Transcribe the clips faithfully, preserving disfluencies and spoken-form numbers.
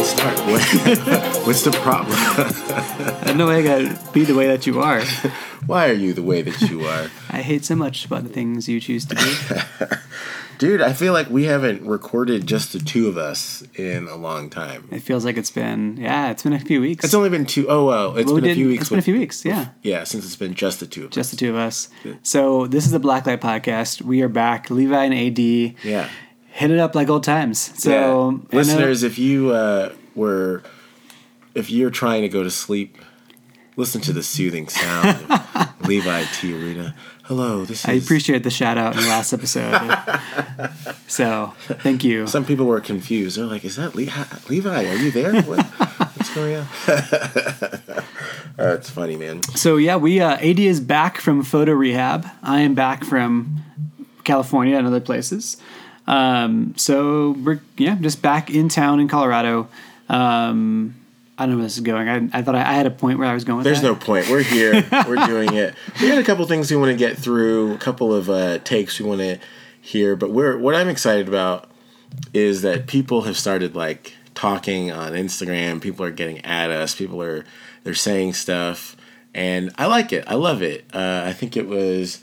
even start? What, what's the problem? I know I gotta be the way that you are. Why are you the way that you are? I hate so much about the things you choose to do. Dude, I feel like we haven't recorded just the two of us in a long time. It feels like it's been, yeah, it's been a few weeks. It's only been two, oh, well, it's well, been we a few weeks. It's been with, a few weeks, yeah. Yeah, since it's been just the two of just us. Just the two of us. Yeah. So this is the Blacklight Podcast. We are back, Levi and A D. Yeah. Hit it up like old times. So yeah. Listeners, know, if you uh, were, if you're trying to go to sleep, listen to the soothing sound of Levi T. Arena. Hello, this is... I appreciate the shout-out in the last episode. So, thank you. Some people were confused. They're like, is that Le- Levi? Are you there? What, what's going on? Oh, that's funny, man. So, yeah, we uh, A D is back from photo rehab. I am back from California and other places. Um, so, we're, yeah, just back in town in Colorado. Um... I don't know where this is going. I, I thought I, I had a point where I was going with There's that. There's no point. We're here. We're doing it. We got a couple things we want to get through, a couple of uh, takes we want to hear. But we're what I'm excited about is that people have started, like, talking on Instagram. People are getting at us. People are they're saying stuff. And I like it. I love it. Uh, I think it was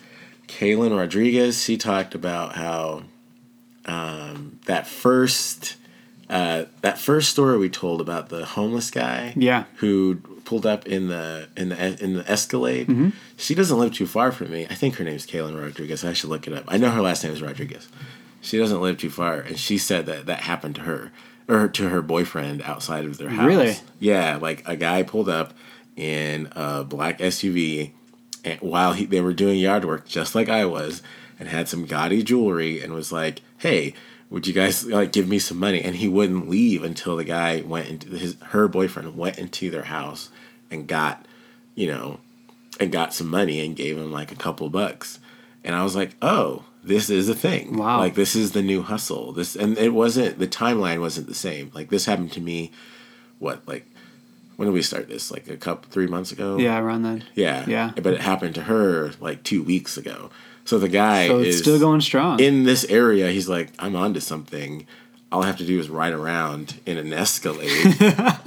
Kaylin Rodriguez. She talked about how um, that first... Uh, that first story we told about the homeless guy, yeah, who pulled up in the in the in the Escalade. Mm-hmm. She doesn't live too far from me. I think her name's Kaylin Rodriguez. I should look it up. I know her last name is Rodriguez. She doesn't live too far, and she said that that happened to her or to her boyfriend outside of their house. Really? Yeah, like a guy pulled up in a black S U V and while he, they were doing yard work, just like I was, and had some gaudy jewelry, and was like, "Hey, would you guys like give me some money?" And he wouldn't leave until the guy went into his her boyfriend went into their house and got, you know, and got some money and gave him like a couple bucks. And I was like, "Oh, this is a thing. Wow. Like this is the new hustle." This and it wasn't the timeline wasn't the same. Like this happened to me what like when did we start this? Like a couple three months ago? Yeah, around then. Yeah. Yeah. But it happened to her like two weeks ago. So the guy so is still going strong in this area. He's like, I'm onto something. All I have to do is ride around in an Escalade,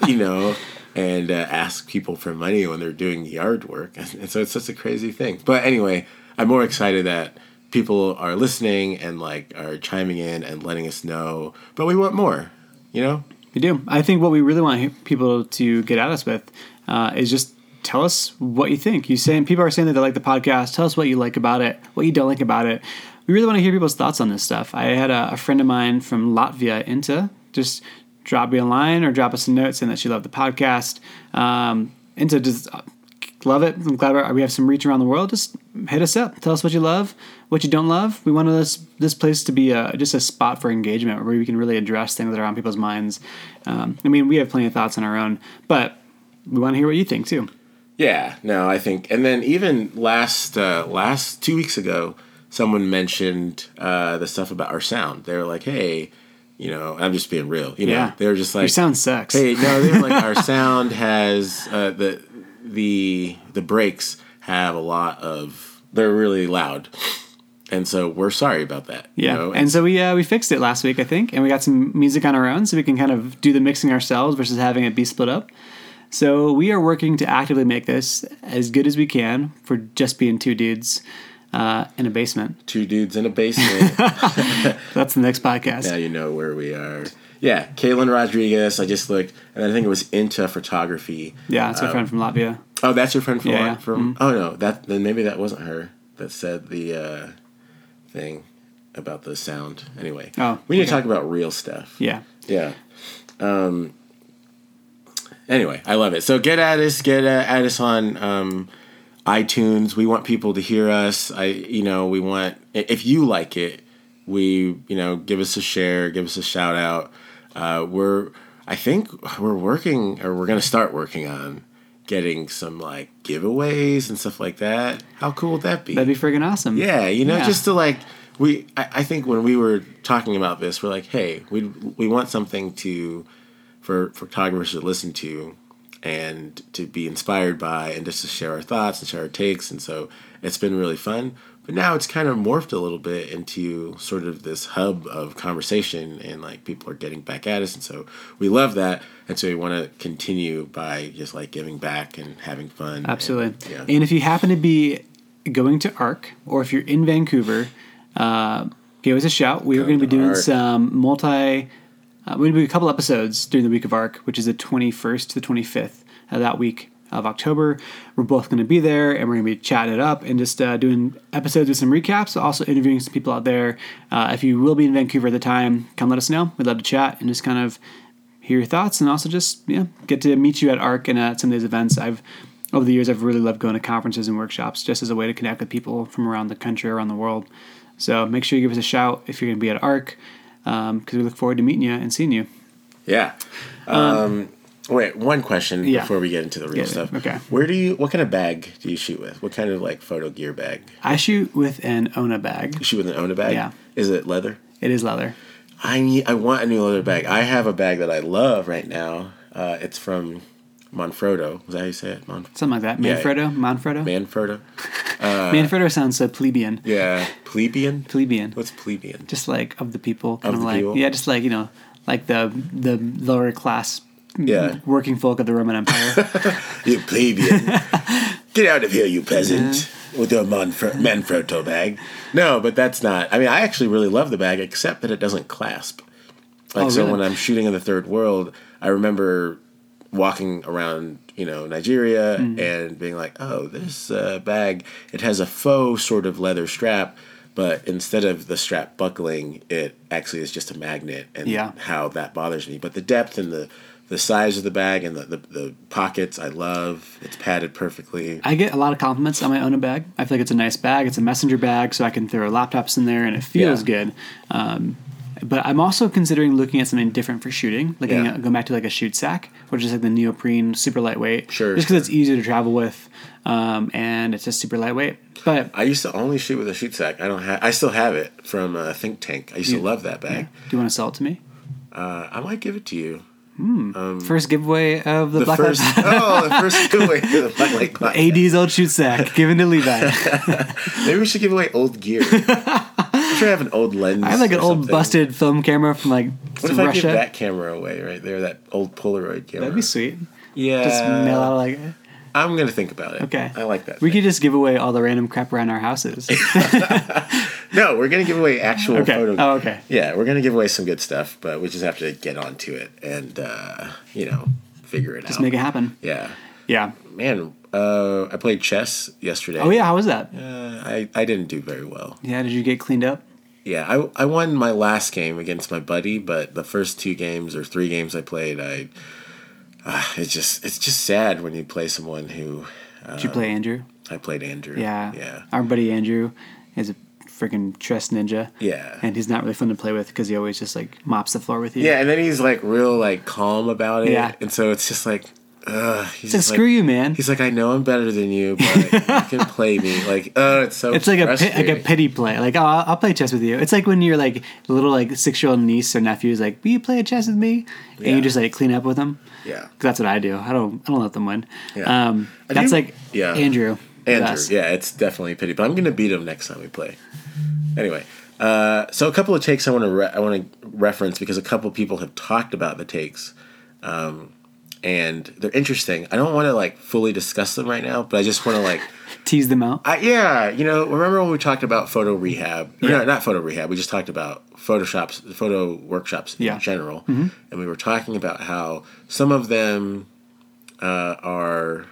you know, and uh, ask people for money when they're doing yard work. And so it's such a crazy thing. But anyway, I'm more excited that people are listening and like are chiming in and letting us know. But we want more, you know. We do. I think what we really want people to get at us with uh, is just. Tell us what you think. You saying people are saying that they like the podcast. Tell us what you like about it, what you don't like about it. We really want to hear people's thoughts on this stuff. I had a, a friend of mine from Latvia, Inta, just drop me a line or drop us a note saying that she loved the podcast. Um, Inta, just love it. I'm glad we have some reach around the world. Just hit us up. Tell us what you love, what you don't love. We want this this place to be a, just a spot for engagement where we can really address things that are on people's minds. Um, I mean, we have plenty of thoughts on our own, but we want to hear what you think too. Yeah, no, I think, and then even last uh, last two weeks ago, someone mentioned uh, the stuff about our sound. They were like, "Hey, you know, I'm just being real." You know, yeah. They were just like, "Your sound sucks." Hey, no, they were like, "Our sound has uh, the the the breaks have a lot of they're really loud." And so we're sorry about that. Yeah, you know? and, and so we uh, we fixed it last week, I think, and we got some music on our own, so we can kind of do the mixing ourselves versus having it be split up. So we are working to actively make this as good as we can for just being two dudes uh, in a basement. Two dudes in a basement. That's the next podcast. Now you know where we are. Yeah, Kaylin Rodriguez, I just looked, and I think it was Inta Photography. Yeah, that's um, my friend from Latvia. Oh, that's your friend from... Yeah, yeah. from mm-hmm. Oh, no, that then maybe that wasn't her that said the uh, thing about the sound. Anyway, oh, we need okay. to talk about real stuff. Yeah. Yeah. Um... Anyway, I love it. So get at us, get at us on um, iTunes. We want people to hear us. I, you know, we want if you like it, we, you know, give us a share, give us a shout out. Uh, we're, I think we're working, or we're gonna start working on getting some like giveaways and stuff like that. How cool would that be? That'd be friggin' awesome. Yeah, you know, yeah. just to like we. I, I think when we were talking about this, we're like, hey, we we want something to. For photographers to listen to and to be inspired by and just to share our thoughts and share our takes. And so it's been really fun. But now it's kind of morphed a little bit into sort of this hub of conversation, and like people are getting back at us. And so we love that. And so we want to continue by just like giving back and having fun. Absolutely. And, yeah. And if you happen to be going to A R C, or if you're in Vancouver, uh, give us a shout. We Come are going to be doing A R C. some multi, uh, we're going to do a couple episodes during the week of A R C, which is the twenty-first to the twenty-fifth of that week. Of October. We're both going to be there, and we're going to be chatting it up and just uh, doing episodes with some recaps, also interviewing some people out there. Uh, if you will be in Vancouver at the time, come let us know. We'd love to chat and just kind of hear your thoughts, and also just yeah, get to meet you at A R C and at some of these events. I've over the years, I've really loved going to conferences and workshops just as a way to connect with people from around the country, around the world. So make sure you give us a shout if you're going to be at A R C, because um, we look forward to meeting you and seeing you. Yeah. Um, um Wait, one question yeah. before we get into the real yeah, stuff. Okay. Where do you, what kind of bag do you shoot with? What kind of like photo gear bag? I shoot with an Ona bag. You shoot with an Ona bag? Yeah. Is it leather? It is leather. I need, I want a new leather bag. I have a bag that I love right now. Uh, it's from Manfrotto. Was that how you say it? Manf- Something like that. Manfrotto? Manfrotto? Manfrotto. Uh, Manfrotto sounds so plebeian. Yeah. Plebeian? Plebeian. What's plebeian? Just like of the people. Of the like, people? Yeah, just like, you know, like the the lower class Yeah, working folk of the Roman Empire. You plebeian. Get out of here, you peasant, yeah. with your Manfr- Manfrotto bag. No, but that's not... I mean, I actually really love the bag, except that it doesn't clasp. Like, oh, really? So when I'm shooting in the third world, I remember walking around, you know, Nigeria mm. and being like, oh, this uh, bag, it has a faux sort of leather strap, but instead of the strap buckling, it actually is just a magnet, and yeah. how that bothers me. But the depth and the... The size of the bag and the, the, the pockets I love. It's padded perfectly. I get a lot of compliments on my own bag. I feel like it's a nice bag. It's a messenger bag, so I can throw laptops in there, and it feels yeah. good. Um, but I'm also considering looking at something different for shooting, like yeah. going back to like a shoot sack, which is like the neoprene, super lightweight. Sure. Just because sure. it's easier to travel with, um, and it's just super lightweight. But I used to only shoot with a shoot sack. I don't have. I still have it from uh, Think Tank. I used you, to love that bag. Yeah. Do you want to sell it to me? Uh, I might give it to you. Mm. Um, first giveaway of the, the Black first, Light. Oh, the first giveaway of the Black Light Podcast. A D's old shoot sack given to Levi. Maybe we should give away old gear. I'm sure I have an old lens. I have like an old something. busted film camera from like What if Russia? I give that camera away right there, that old Polaroid camera? That'd be sweet. Yeah. Just mail out like... I'm going to think about it. Okay. I like that. We thing. could just give away all the random crap around our houses. No, we're going to give away actual okay. photos. Oh, okay. Yeah, we're going to give away some good stuff, but we just have to get onto it and, uh, you know, figure it just out. Just make it happen. Yeah. Yeah. Man, uh, I played chess yesterday. Oh, yeah. How was that? Uh, I, I didn't do very well. Yeah. Did you get cleaned up? Yeah. I, I won my last game against my buddy, but the first two games or three games I played, I... Uh, it's just it's just sad when you play someone who... Um, Did you play Andrew? I played Andrew. Yeah. yeah. Our buddy Andrew is a freaking chess ninja. Yeah. And he's not really fun to play with because he always just, like, mops the floor with you. Yeah, and then he's, like, real, like, calm about it. Yeah. And so it's just like... Uh, he's like, screw like, you, man. He's like, I know I'm better than you, but you can play me. Like, oh, it's so. It's like a pit, like a pity play. Like, oh, I'll play chess with you. It's like when your like little like six year old niece or nephew is like, will you play chess with me? And yeah. you just like clean up with them. Yeah, that's what I do. I don't. I don't let them win. Yeah. Um, that's do, like yeah. Andrew. Andrew. Yeah, it's definitely pity. But I'm gonna beat him next time we play. Anyway. Uh, so a couple of takes I want to re- I want to reference because a couple of people have talked about the takes. Um, And they're interesting. I don't want to, like, fully discuss them right now, but I just want to, like... Tease them out? I, yeah. You know, remember when we talked about photo rehab? Yeah. No, not photo rehab. We just talked about photoshops, photo workshops yeah. in general. Mm-hmm. And we were talking about how some of them uh, are...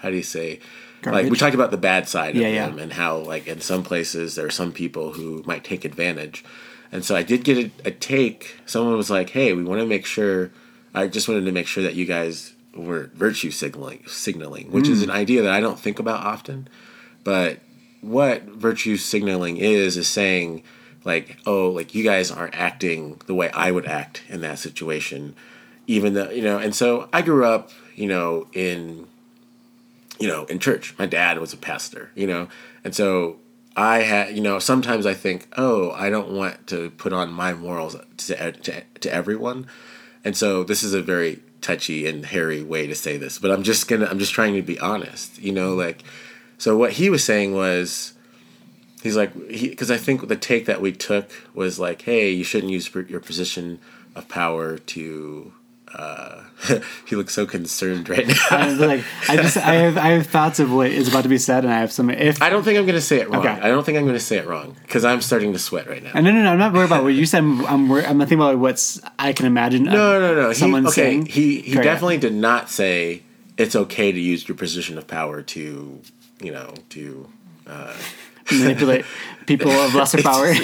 How do you say... Garbage. Like, we talked about the bad side yeah, of yeah. them and how, like, in some places there are some people who might take advantage. And so I did get a, a take. Someone was like, hey, we want to make sure... I just wanted to make sure that you guys weren't virtue signaling, signaling, which mm. is an idea that I don't think about often. But what virtue signaling is, is saying, like, oh, like, you guys aren't acting the way I would act in that situation, even though, you know, and so I grew up, you know, in, you know, in church. My dad was a pastor, you know, and so I had, you know, sometimes I think, oh, I don't want to put on my morals to to, to everyone. And so this is a very touchy and hairy way to say this, but I'm just gonna, I'm just trying to be honest, you know, like, so what he was saying was, he's like, because he, I think the take that we took was like, hey, you shouldn't use your position of power to. Uh, he looks so concerned right now. I'm like, I just, I have, I have thoughts of what is about to be said, and I have some. If I don't think I'm going to say it wrong. Okay. I don't think I'm going to say it wrong because I'm starting to sweat right now. No, no, no. I'm not worried about what you said. I'm, I'm, I'm thinking about what's I can imagine. No, no, no. Someone he, okay, saying. He, he Fair definitely enough. did not say it's okay to use your position of power to, you know, to uh, manipulate people of lesser power.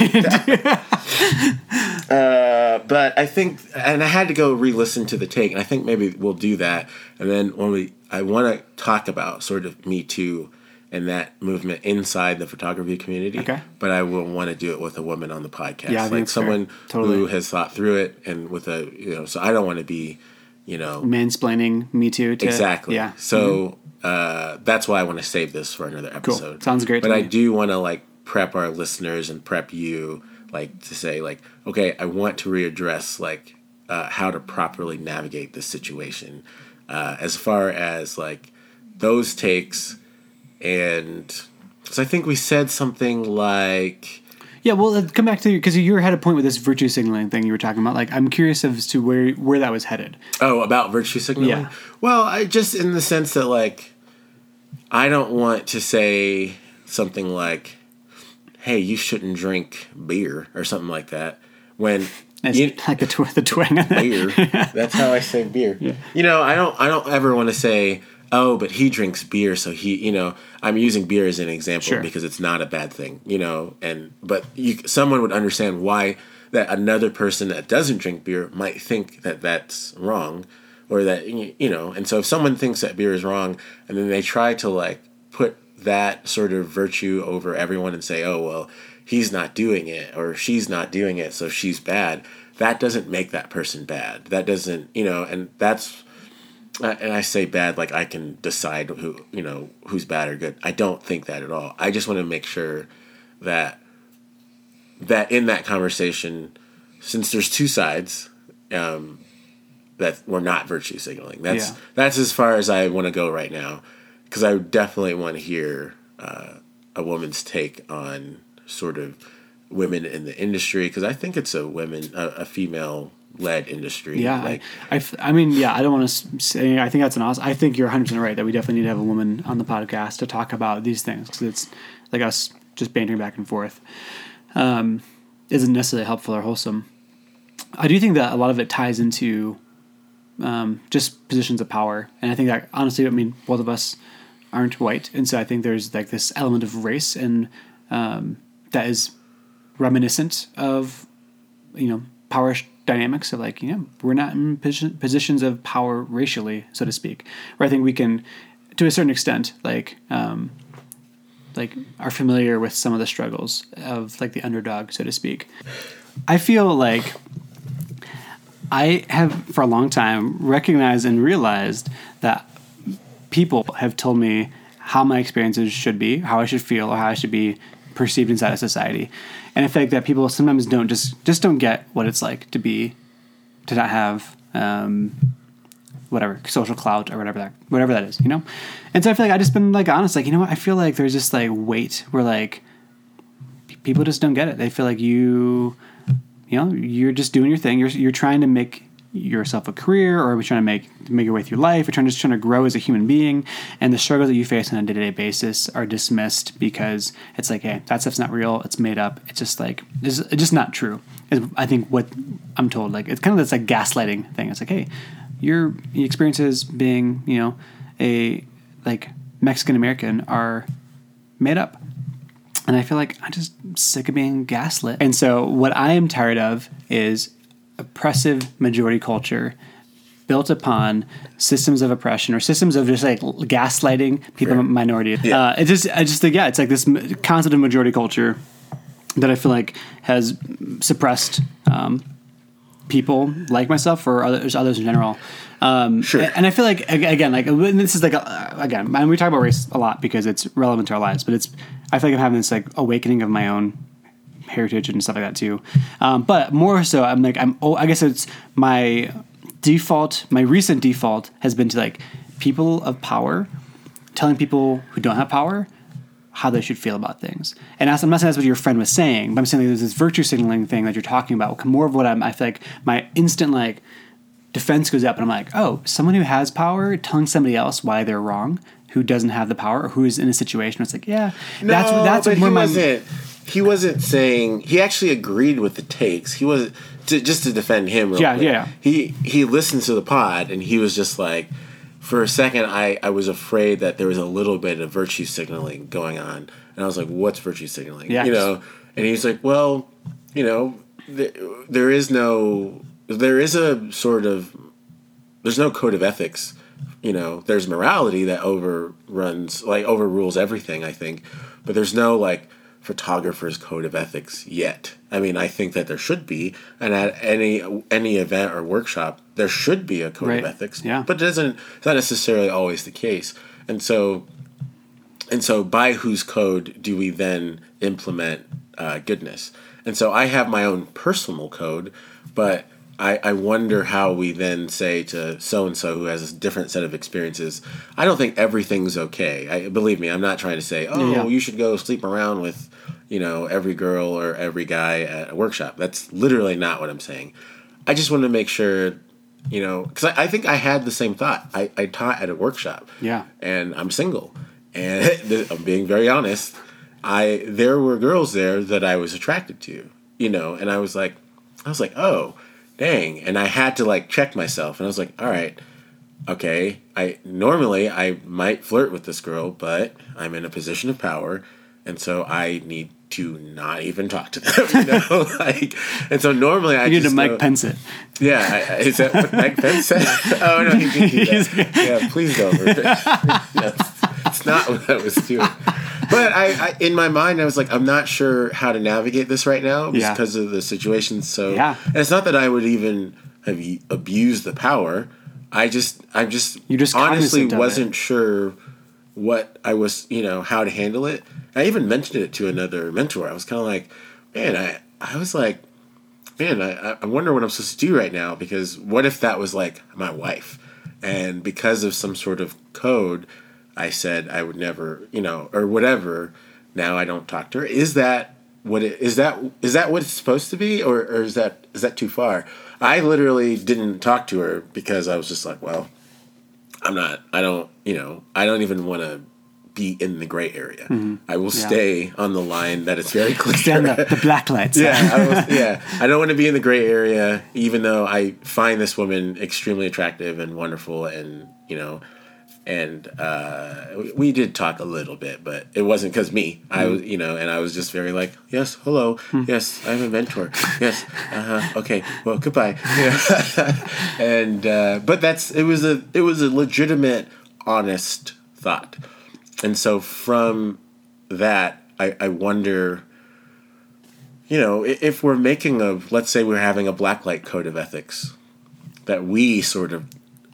Uh, but I think, and I had to go re-listen to the take, and I think maybe we'll do that. And then when we, I want to talk about sort of Me Too and that movement inside the photography community. Okay. But I will want to do it with a woman on the podcast, yeah, like someone totally. who has thought through it, and with a, you know, so I don't want to be, you know, mansplaining Me Too. To, exactly. Yeah. So mm-hmm. uh, that's why I want to save this for another episode. Cool. Sounds great. But to I me. do want to like prep our listeners and prep you. Like, to say, like, okay, I want to readdress, like, uh, how to properly navigate this situation. Uh, as far as, like, those takes, and... So I think we said something like... Yeah, well, come back to... Because you had a point with this virtue signaling thing you were talking about. Like, I'm curious as to where, where that was headed. Oh, about virtue signaling? Yeah. Well, I just in the sense that, like, I don't want to say something like... hey, you shouldn't drink beer or something like that. When you, like the tw- the twang beer, that's how I say beer. Yeah. You know, I don't I don't ever want to say, oh, but he drinks beer, so he, you know, I'm using beer as an example sure. because it's not a bad thing, you know. And but you, someone would understand why that another person that doesn't drink beer might think that that's wrong, or that you know. And so if someone thinks that beer is wrong, and then they try to like put that sort of virtue over everyone and say, oh, well, he's not doing it or she's not doing it, so she's bad. That doesn't make that person bad. That doesn't, you know, and that's, and I say bad, like I can decide who, you know, who's bad or good. I don't think that at all. I just want to make sure that, that in that conversation, since there's two sides, um, that we're not virtue signaling. That's, yeah. that's as far as I want to go right now. Because I definitely want to hear uh, a woman's take on sort of women in the industry, because I think it's a women, a, a female-led industry. Yeah, like, I, I, I mean, yeah, I don't want to say. I think that's an awesome. I think you're one hundred percent right that we definitely need to have a woman on the podcast to talk about these things, because it's like us just bantering back and forth um, isn't necessarily helpful or wholesome. I do think that a lot of it ties into um, just positions of power, and I think that honestly, I mean, both of us aren't white, and so I think there's like this element of race, and um, that is reminiscent of, you know, power dynamics of like, you know, we're not in position, positions of power racially, so to speak. Where I think we can, to a certain extent, like, um, like are familiar with some of the struggles of like the underdog, so to speak. I feel like I have for a long time recognized and realized that people have told me how my experiences should be, how I should feel, or how I should be perceived inside of society. And I feel like that people sometimes don't just, just don't get what it's like to be, to not have, um, whatever, social clout or whatever that, whatever that is, you know? And so I feel like I just been like, honest, like, you know what? I feel like there's this like weight where like p- people just don't get it. They feel like you, you know, you're just doing your thing. You're, you're trying to make yourself a career, or are we trying to make make your way through life, or trying to just trying to grow as a human being, and the struggles that you face on a day-to-day basis are dismissed because it's like, hey, that stuff's not real, it's made up, it's just like it's just not true, is I think what I'm told. Like it's kind of this like gaslighting thing. It's like, hey, your experiences being, you know, a like Mexican American are made up. And I feel like I'm just sick of being gaslit. And so what I am tired of is oppressive majority culture built upon systems of oppression or systems of just like gaslighting people sure. minority. Yeah. Uh, it just, I just think, yeah, it's like this concept of majority culture that I feel like has suppressed um, people like myself or others, others in general. Um, sure. And I feel like, again, like this is like, a, again, and we talk about race a lot because it's relevant to our lives, but it's, I feel like I'm having this like awakening of my own heritage and stuff like that too. Um, but more so I'm like, I'm, oh, I guess it's my default, my recent default has been to like people of power telling people who don't have power how they should feel about things. And I'm not saying that's what your friend was saying, but I'm saying there's this virtue signaling thing that you're talking about. More of what I'm, I feel like my instant like defense goes up, and I'm like, oh, someone who has power telling somebody else why they're wrong, who doesn't have the power, or who is in a situation where it's like, yeah, no, that's that's but where he my wasn't, he wasn't saying he actually agreed with the takes. He was to, just to defend him. Real yeah, quick, yeah. He he listened to the pod, and he was just like, for a second, I, I was afraid that there was a little bit of virtue signaling going on, and I was like, what's virtue signaling? Yeah. You know, and he's like, well, you know, th- there is no, there is a sort of, there's no code of ethics. You know, there's morality that overruns, like, overrules everything, I think. But there's no, like, photographer's code of ethics yet. I mean, I think that there should be. And at any any event or workshop, there should be a code right. of ethics. Yeah. But it doesn't, it's not necessarily always the case. And so, and so by whose code do we then implement uh, goodness? And so I have my own personal code, but I, I wonder how we then say to so-and-so who has a different set of experiences, I don't think everything's okay. I, believe me, I'm not trying to say, oh, yeah. you should go sleep around with, you know, every girl or every guy at a workshop. That's literally not what I'm saying. I just want to make sure, you know, because I, I think I had the same thought. I, I taught at a workshop. Yeah. And I'm single. And I'm being very honest. I there were girls there that I was attracted to, you know, and I was like, I was like, oh, dang. And I had to like check myself, and I was like, all right, okay, I normally I might flirt with this girl, but I'm in a position of power, and so I need to not even talk to them, you know? Like, and so normally I you just need to Mike go, Pence it. Yeah, I, is that what Mike Pence said? Oh, no, he didn't do that. Yeah, please don't. No, it's not what I was doing. But I, I, in my mind, I was like, I'm not sure how to navigate this right now yeah. because of the situation. So, yeah. and it's not that I would even have abused the power. I just, I just, you just honestly wasn't sure what I was, you know, how to handle it. I even mentioned it to another mentor. I was kind of like, man, I, I was like, man, I, I wonder what I'm supposed to do right now, because what if that was like my wife, and because of some sort of code, I said I would never, you know, or whatever. Now I don't talk to her. Is that what it, is that is that what it's supposed to be, or, or is that is that too far? I literally didn't talk to her because I was just like, well, I'm not. I don't, you know, I don't even want to be in the gray area. Mm-hmm. I will yeah. stay on the line that it's very clear. Stand up, the black lights. yeah, I was, yeah. I don't want to be in the gray area, even though I find this woman extremely attractive and wonderful, and you know. And uh, we did talk a little bit, but it wasn't because me. I was, you know, and I was just very like, yes, hello, mm. yes, I'm a mentor, yes, uh-huh, okay, well, goodbye. and uh, but that's it was a it was a legitimate, honest thought, and so from that, I, I wonder, you know, if we're making a let's say we're having a blacklight code of ethics that we sort of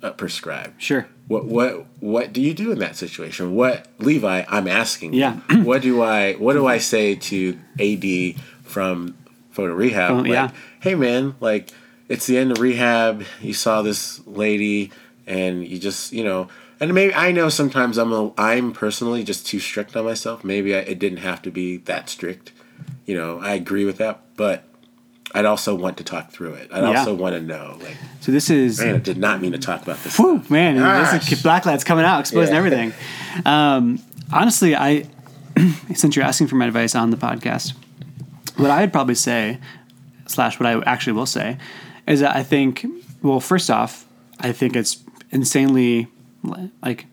uh, prescribe, sure. What what what do you do in that situation? What Levi? I'm asking. Yeah. You, what do I what do I say to A D from Photo Rehab? Oh, like, yeah. Hey man, like it's the end of rehab. You saw this lady, and you just you know, and maybe I know sometimes I'm a, I'm personally just too strict on myself. Maybe I, it didn't have to be that strict. You know, I agree with that, but I'd also want to talk through it. I'd yeah. also want to know. Like, so this is... Man, I did not mean to talk about this. Whew, man, this is blacklight's coming out, exposing yeah. everything. Um, honestly, I, since you're asking for my advice on the podcast, what I would probably say, slash what I actually will say, is that I think, well, first off, I think it's insanely, like,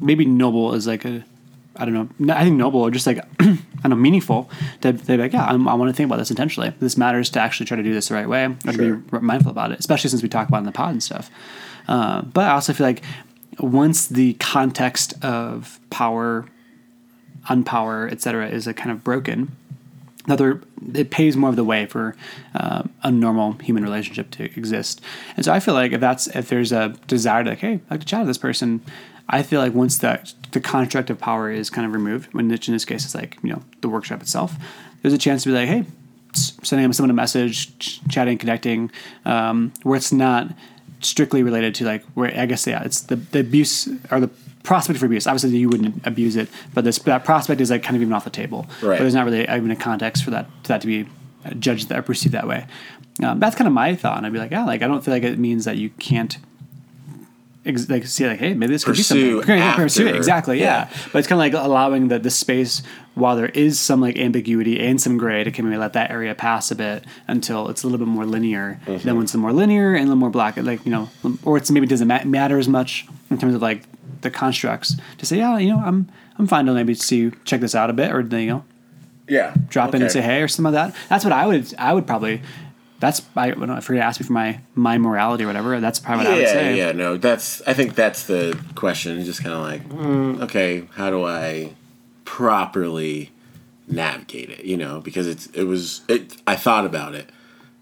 maybe noble is like a... I don't know, I think noble or just like, I don't know, meaningful to, to be like, yeah, I'm, I want to think about this intentionally. This matters to actually try to do this the right way or sure. to be mindful about it, especially since we talk about it in the pod and stuff. Uh, but I also feel like once the context of power, unpower, et cetera, is like kind of broken, another, it paves more of the way for uh, a normal human relationship to exist. And so I feel like if that's, if there's a desire to like, hey, I'd like to chat to this person, I feel like once that the contract of power is kind of removed, when in this case it's like, you know, the workshop itself, there's a chance to be like, hey, sending someone a message, ch- chatting, connecting, um, where it's not strictly related to like, where I guess, yeah, it's the, the abuse or the prospect for abuse. Obviously, you wouldn't abuse it, but this that prospect is like kind of even off the table. Right. But there's not really even a context for that for that to be judged or perceived that way. Um, that's kind of my thought, and I'd be like, yeah, like I don't feel like it means that you can't. Ex- like see like hey maybe this pursue could be something after. Pursue it. Exactly yeah, yeah. But it's kind of like allowing that the space while there is some like ambiguity and some gray to kind of let that area pass a bit until it's a little bit more linear. Mm-hmm. Then once it's more linear and a little more black like you know or it's maybe it doesn't ma- matter as much in terms of like the constructs to say yeah you know I'm I'm fine to maybe see check this out a bit or you know yeah drop okay. in and say hey or something like that. That's what I would I would probably That's I don't know if you're gonna ask me for my, my morality or whatever. That's probably what yeah, I would say. Yeah, yeah, no. That's I think that's the question. Just kind of like, mm, okay, how do I properly navigate it? You know, because it's it was it. I thought about it,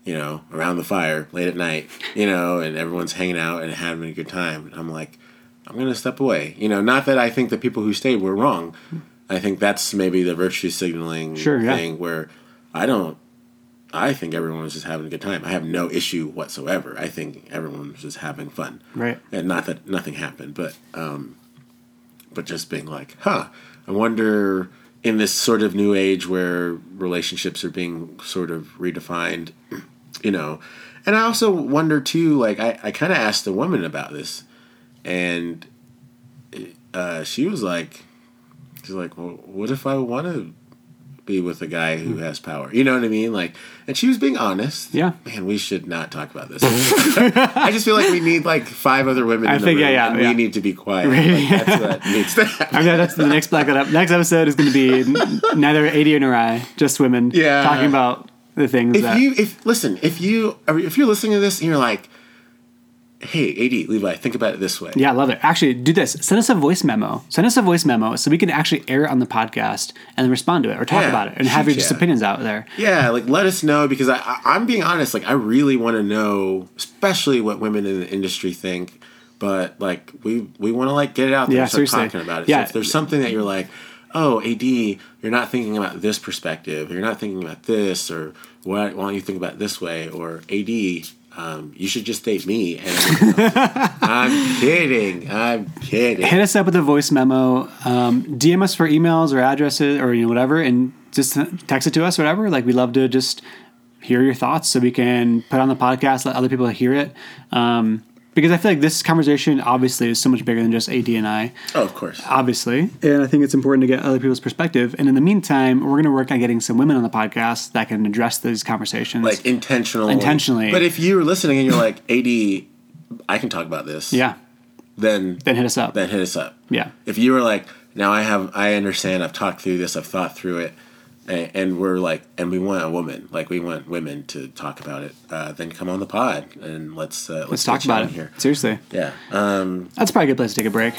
you know, around the fire late at night, you know, and everyone's hanging out and having a good time. And I'm like, I'm gonna step away. You know, not that I think the people who stayed were wrong. I think that's maybe the virtue signaling sure, yeah. thing where I don't. I think everyone was just having a good time. I have no issue whatsoever. I think everyone was just having fun. Right. And not that nothing happened, but um, but just being like, huh, I wonder in this sort of new age where relationships are being sort of redefined, you know. And I also wonder, too, like I, I kind of asked a woman about this, and uh, she was like, she's like, well, what if I want to be with a guy who has power, you know what I mean? Like, and she was being honest. Yeah, man, we should not talk about this. I just feel like we need like five other women. I in think the room yeah, yeah, and yeah. We need to be quiet. Right. Like, that's what needs to happen. I mean, that's the next black up. Next episode is going to be neither A D nor I, just women. Yeah. Talking about the things. If that... you, if listen, if you, if you're listening to this and you're like, hey, A D, Levi, think about it this way. Yeah, I love it. Actually, do this. Send us a voice memo. Send us a voice memo so we can actually air it on the podcast and then respond to it or talk yeah, about it and have your just opinions out there. Yeah, like let us know because I, I, I'm being honest. Like I really want to know, especially what women in the industry think. But like we we want to like get it out there yeah, and start seriously. talking about it. Yeah. So if there's something that you're like, oh, A D, you're not thinking about this perspective. You're not thinking about this or why, why don't you think about it this way? Or A D... Um, you should just date me. And I'm kidding. I'm kidding. Hit us up with a voice memo. Um, D M us for emails or addresses or you know whatever, and just text it to us, whatever. Like we love to just hear your thoughts so we can put on the podcast, let other people hear it. Um, because I feel like this conversation obviously is so much bigger than just A D and I. Oh, of course. Obviously. And I think it's important to get other people's perspective. And in the meantime, we're going to work on getting some women on the podcast that can address these conversations. Like intentionally. Intentionally. But if you're listening and you're like, A D, I can talk about this. Yeah. Then. Then hit us up. Then hit us up. Yeah. If you were like, now I have, I understand, I've talked through this, I've thought through it. And we're like, and we want a woman, like we want women to talk about it. Uh, then come on the pod and let's uh, let's, let's talk about it here. Seriously, yeah, um, that's probably a good place to take a break.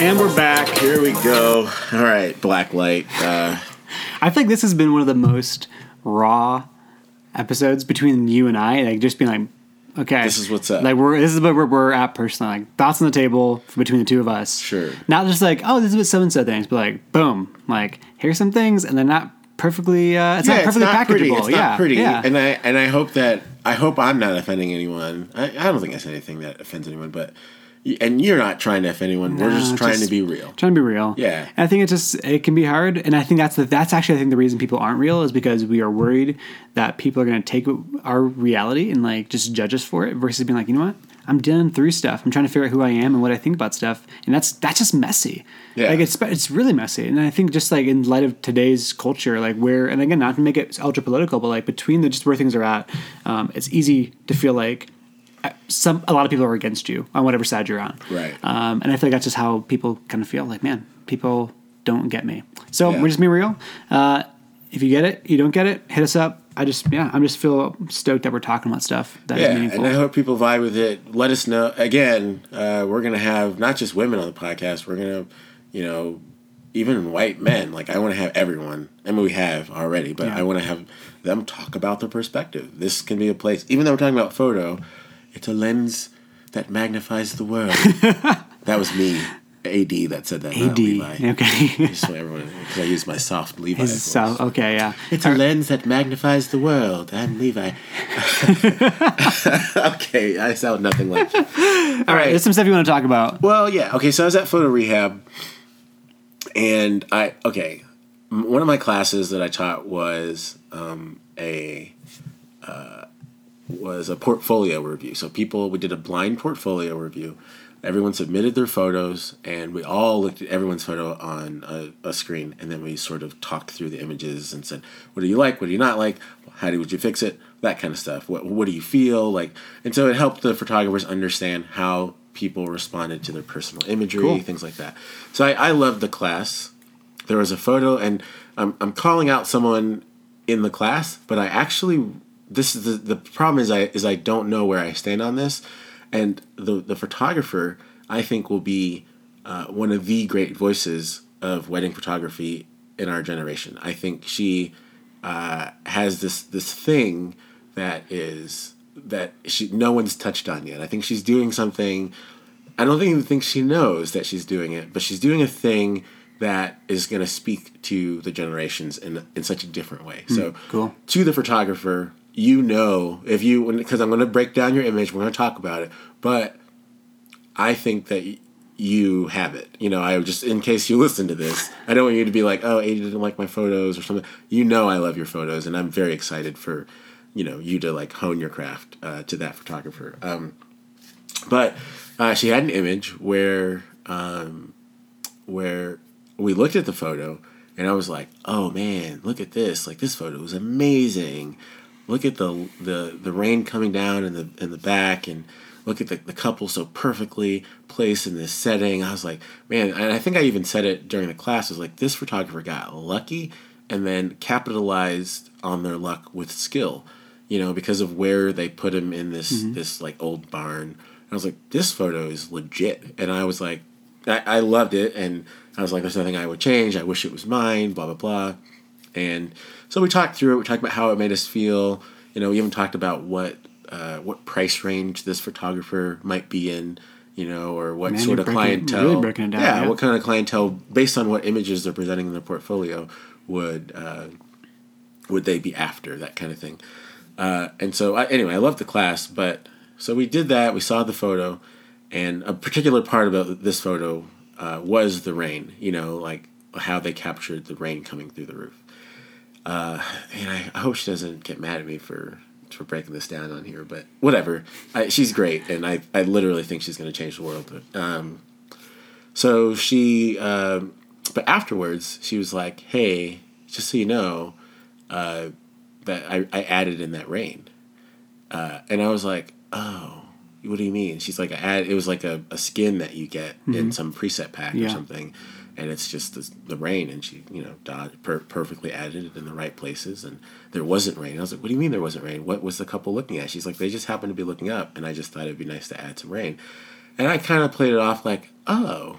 And we're back. Here we go. All right, black light. Uh, I think this has been one of the most raw episodes between you and I, like just being like. Okay. This is what's up. Like we're this is what we're, we're at personally. Like thoughts on the table between the two of us. Sure. Not just like oh this is what so and so things, but like boom, like here's some things, and they're not perfectly. Uh, it's yeah, not perfectly it's not packageable. Pretty. It's yeah. not pretty. Yeah. And I and I hope that I hope I'm not offending anyone. I, I don't think I said anything that offends anyone, but and you're not trying to offend anyone. No, we're just trying just to be real. Trying to be real. Yeah. And I think it just it can be hard, and I think that's the, that's actually I think the reason people aren't real is because we are worried that people are going to take our reality and like just judge us for it versus being like, you know what? I'm dealing through stuff. I'm trying to figure out who I am and what I think about stuff, and that's that's just messy. Yeah. Like it's it's really messy, and I think just like in light of today's culture, like where and again not to make it ultra political, but like between the just where things are at, um, it's easy to feel like. Some a lot of people are against you on whatever side you're on, right? Um, and I feel like that's just how people kind of feel. Like, man, people don't get me. So yeah. We're just being real. Uh, if you get it, you don't get it. Hit us up. I just yeah, I'm just feel stoked that we're talking about stuff that yeah, is meaningful. And I hope people vibe with it. Let us know. Again, uh, we're gonna have not just women on the podcast. We're gonna, you know, even white men. Like I want to have everyone. I mean, we have already, but yeah. I want to have them talk about their perspective. This can be a place, even though we're talking about photo. It's a lens that magnifies the world. That was me. A D that said that. A D, Levi. Okay. Just so everyone, because I use my soft Levi voice. Soft, okay, yeah. It's a Our, lens that magnifies the world. I'm Levi. Okay, I sound nothing like you. All, All right. right, there's some stuff you want to talk about. Well, yeah. Okay, so I was at photo rehab, and I okay, one of my classes that I taught was um, a uh, was a portfolio review. So people, we did a blind portfolio review. Everyone submitted their photos, and we all looked at everyone's photo on a, a screen, and then we sort of talked through the images and said, what do you like? What do you not like? How do, would you fix it? That kind of stuff. What What do you feel like? And so it helped the photographers understand how people responded to their personal imagery, cool. things like that. So I, I loved the class. There was a photo, and I'm, I'm calling out someone in the class, but I actually, this is the, the problem is I is I don't know where I stand on this. And the the photographer, I think, will be uh, one of the great voices of wedding photography in our generation. I think she uh, has this this thing that is that she no one's touched on yet. I think she's doing something. I don't even think she knows that she's doing it, but she's doing a thing that is going to speak to the generations in in such a different way. Mm, so cool. To the photographer. You know, if you, because I'm going to break down your image, we're going to talk about it, but I think that y- you have it. You know, I just, in case you listen to this, I don't want you to be like, oh, Ada didn't like my photos or something. You know, I love your photos, and I'm very excited for, you know, you to like hone your craft uh, to that photographer. Um, but uh, she had an image where, um, where we looked at the photo, and I was like, oh man, look at this. Like, this photo was amazing. Look at the, the the rain coming down in the in the back, and look at the, the couple so perfectly placed in this setting. I was like, man, and I think I even said it during the class. I was like, this photographer got lucky and then capitalized on their luck with skill, you know, because of where they put him in this, mm-hmm. this like old barn. And I was like, this photo is legit. And I was like, I, I loved it. And I was like, there's nothing I would change. I wish it was mine, blah, blah, blah. And so we talked through it. We talked about how it made us feel. You know, we even talked about what uh, what price range this photographer might be in, you know, or what Man, sort of clientele. Really breaking it down, yeah, yeah, what kind of clientele, based on what images they're presenting in their portfolio, would uh, would they be after, that kind of thing. Uh, and so, I, anyway, I loved the class. But so we did that. We saw the photo. And a particular part about this photo uh, was the rain, you know, like how they captured the rain coming through the roof. Uh, and I, I hope she doesn't get mad at me for, for breaking this down on here, but whatever. I, she's great, and I, I literally think she's going to change the world. But, um, so she, um, but afterwards, she was like, hey, just so you know, uh, that I, I added in that rain. Uh, and I was like, oh, what do you mean? She's like, I add, it was like a, a skin that you get mm-hmm. in some preset pack yeah. or something. And it's just the, the rain, and she, you know, dodged, per- perfectly added it in the right places, and there wasn't rain. I was like, what do you mean there wasn't rain? What was the couple looking at? She's like, they just happened to be looking up, and I just thought it'd be nice to add some rain. And I kind of played it off like, oh,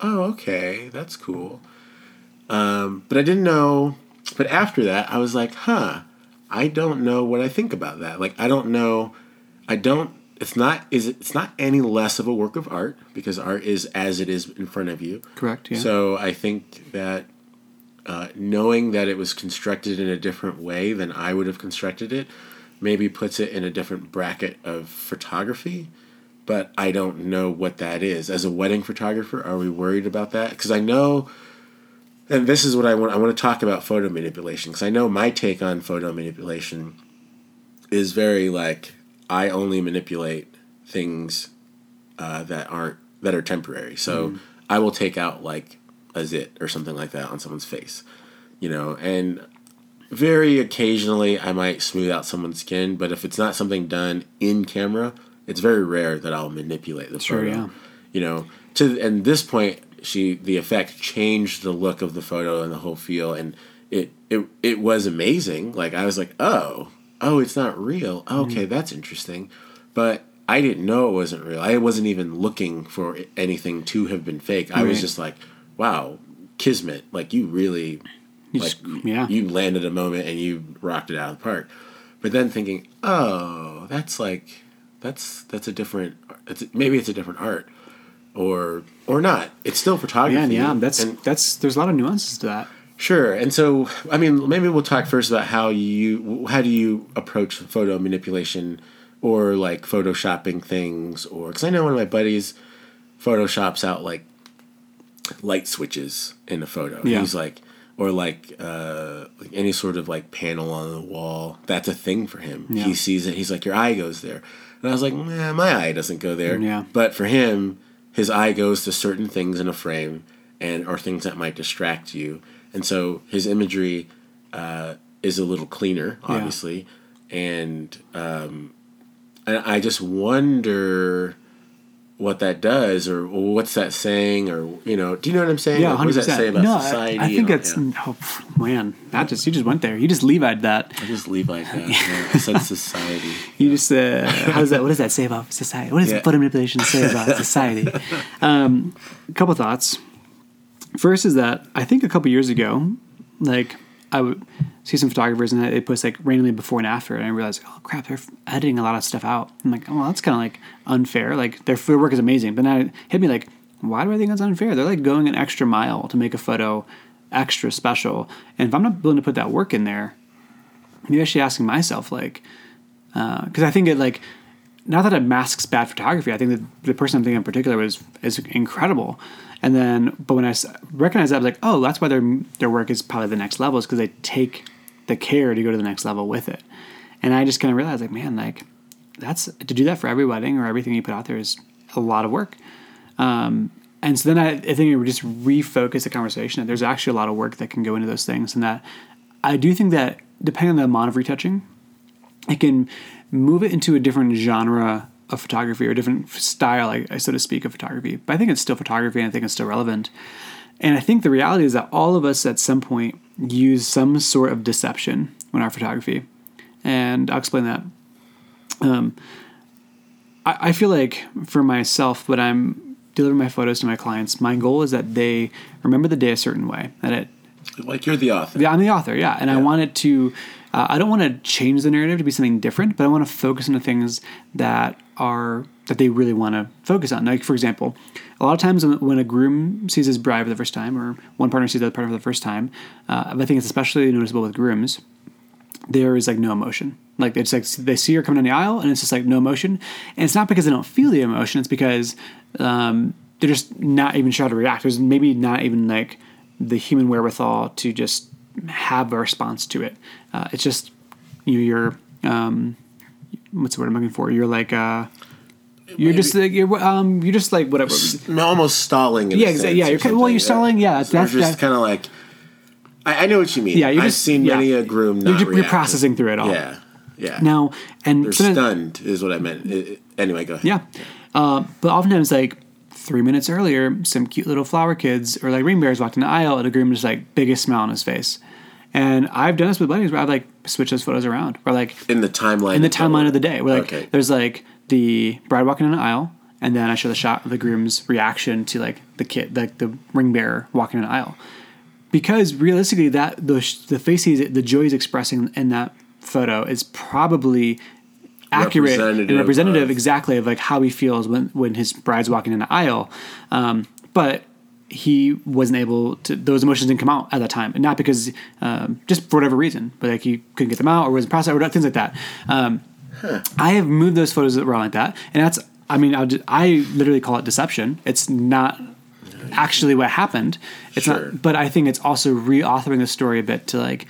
oh, okay, that's cool. Um, but I didn't know, but after that, I was like, huh, I don't know what I think about that. Like, I don't know, I don't, It's not is it, it's not any less of a work of art, because art is as it is in front of you. Correct, yeah. So I think that uh, knowing that it was constructed in a different way than I would have constructed it maybe puts it in a different bracket of photography, but I don't know what that is. As a wedding photographer, are we worried about that? Because I know, and this is what I want, I want to talk about photo manipulation, because I know my take on photo manipulation is very like... I only manipulate things uh, that aren't that are temporary. So mm. I will take out like a zit or something like that on someone's face, you know. And very occasionally I might smooth out someone's skin, but if it's not something done in camera, it's very rare that I'll manipulate the sure, photo. Yeah. You know, to and this point, she the effect changed the look of the photo and the whole feel, and it it it was amazing. Like I was like, oh. Oh, it's not real. Okay, that's interesting. But I didn't know it wasn't real. I wasn't even looking for anything to have been fake. I right. was just like, wow, kismet. Like, you really, you like, just, yeah. you landed a moment and you rocked it out of the park. But then thinking, oh, that's like, that's, that's a different, it's, maybe it's a different art. or or not. It's still photography. Yeah, yeah. That's and, that's there's a lot of nuances to that. Sure. And so, I mean, maybe we'll talk first about how you how do you approach photo manipulation or like photoshopping things, or because I know one of my buddies photoshops out like light switches in a photo. Yeah. He's like. Or like uh, like any sort of like panel on the wall, that's a thing for him. Yeah. He sees it. He's like, your eye goes there, and I was like, nah, my eye doesn't go there. Yeah. But for him, his eye goes to certain things in a frame, and or things that might distract you, and so his imagery uh, is a little cleaner, obviously, yeah. and um, I just wonder what that does, or what's that saying, or, you know, do you know what I'm saying? Yeah, like, what does that say about no, society? I, I think it's, yeah. oh, man, that just, you just went there. You just Levi'd that. I just Levi'd that. Yeah. I said society. You yeah. just, uh, how does that, what does that say about society? What does yeah. photo manipulation say about society? Um, a couple thoughts. First is that I think a couple years ago, like, I would see some photographers and they post like randomly before and after, and I realized, oh crap, they're editing a lot of stuff out. I'm like, oh, well, that's kind of like unfair. Like their work is amazing, but now it hit me like, why do I think that's unfair? They're like going an extra mile to make a photo extra special, and if I'm not willing to put that work in there, maybe I should be asking myself like, because uh, I think it like, not that it masks bad photography. I think that the person I'm thinking in particular was is incredible. And then, but when I recognized that, I was like, oh, that's why their their work is probably the next level, is because they take the care to go to the next level with it. And I just kind of realized, like, man, like, that's, to do that for every wedding or everything you put out there is a lot of work. Um, and so then I, I think it would just refocus the conversation that there's actually a lot of work that can go into those things. And that I do think that, depending on the amount of retouching, it can move it into a different genre of photography or a different style, like, so to speak, of photography. But I think it's still photography, and I think it's still relevant. And I think the reality is that all of us at some point use some sort of deception in our photography. And I'll explain that. Um, I, I feel like for myself, when I'm delivering my photos to my clients, my goal is that they remember the day a certain way. That it, like you're the author. Yeah, I'm the author, yeah. And yeah. I want it to... Uh, I don't want to change the narrative to be something different, but I want to focus on the things that are that they really want to focus on. Like, for example, a lot of times when a groom sees his bride for the first time, or one partner sees the other partner for the first time, uh, I think it's especially noticeable with grooms, there is like no emotion. Like it's like they see her coming down the aisle, and it's just like no emotion. And it's not because they don't feel the emotion; it's because um, they're just not even sure how to react. There's maybe not even like the human wherewithal to just have a response to it. Uh, it's just you, you're, um, what's the word I'm looking for? You're like, uh, you're Maybe. just like, you're, um, you're just like, whatever. No, almost stalling. In yeah. Exactly. Yeah. You're kind of, well, you're stalling. Yeah. That's, that's just kind of like, I, I know what you mean. Yeah. You're I've just, seen yeah. many a groom. Not you're, you're processing through it all. Yeah. Yeah. Now, and they're so stunned then, is what I meant. It, anyway, go ahead. Yeah. Uh, but oftentimes like, three minutes earlier, some cute little flower kids or like ring bearers walked in the aisle and a groom just like biggest smile on his face. And I've done this with buddies where I've like switched those photos around. Or like in the timeline. In the timeline of the day. Where like okay. there's like the bride walking in the aisle, and then I show the shot of the groom's reaction to like the kid, like the ring bearer walking in the aisle. Because realistically that the the face he's the joy he's expressing in that photo is probably accurate representative and representative of. Exactly of like how he feels when, when his bride's walking in the aisle. Um, but he wasn't able to, those emotions didn't come out at that time. And not because, um, just for whatever reason, but like he couldn't get them out or wasn't processed or things like that. Um, huh. I have moved those photos around like that. And that's, I mean, I'll just, I literally call it deception. It's not actually what happened. It's sure. not, but I think it's also reauthoring the story a bit to like,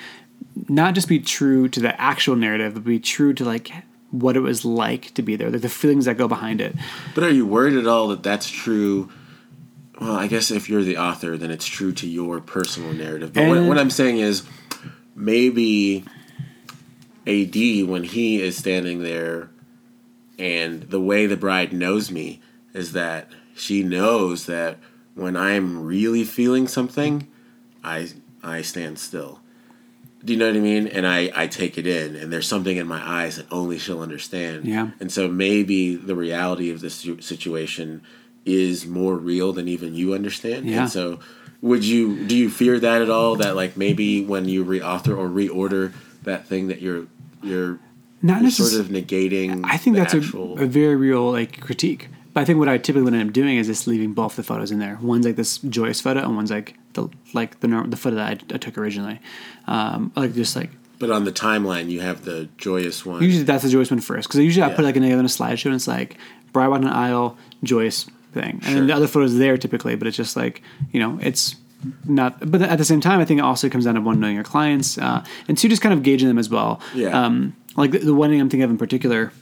not just be true to the actual narrative, but be true to like, what it was like to be there, like the feelings that go behind it. But are you worried at all that that's true? Well, I guess if you're the author, then it's true to your personal narrative. But what, what I'm saying is maybe A D, when he is standing there and the way the bride knows me is that she knows that when I'm really feeling something, I I stand still. Do you know what I mean? And I, I take it in, and there's something in my eyes that only she'll understand. Yeah. And so maybe the reality of this situation is more real than even you understand. Yeah. And so would you, do you fear that at all? That like maybe when you reauthor or reorder that thing that you're, you're, Not you're necess- sort of negating. I think the that's actual... a, a very real like critique. But I think what I typically what I end up doing is just leaving both the photos in there. One's like this joyous photo, and one's like the like the the photo that I, I took originally. Um, like just like. But on the timeline, you have the joyous one. Usually, that's the joyous one first, because usually yeah. I put like another in a slideshow, and it's like Briar on an aisle, joyous thing, and sure. then the other photo is there typically. But it's just like, you know, it's not. But at the same time, I think it also comes down to one, knowing your clients, uh, and two, just kind of gauging them as well. Yeah. Um, like the, the one thing I'm thinking of in particular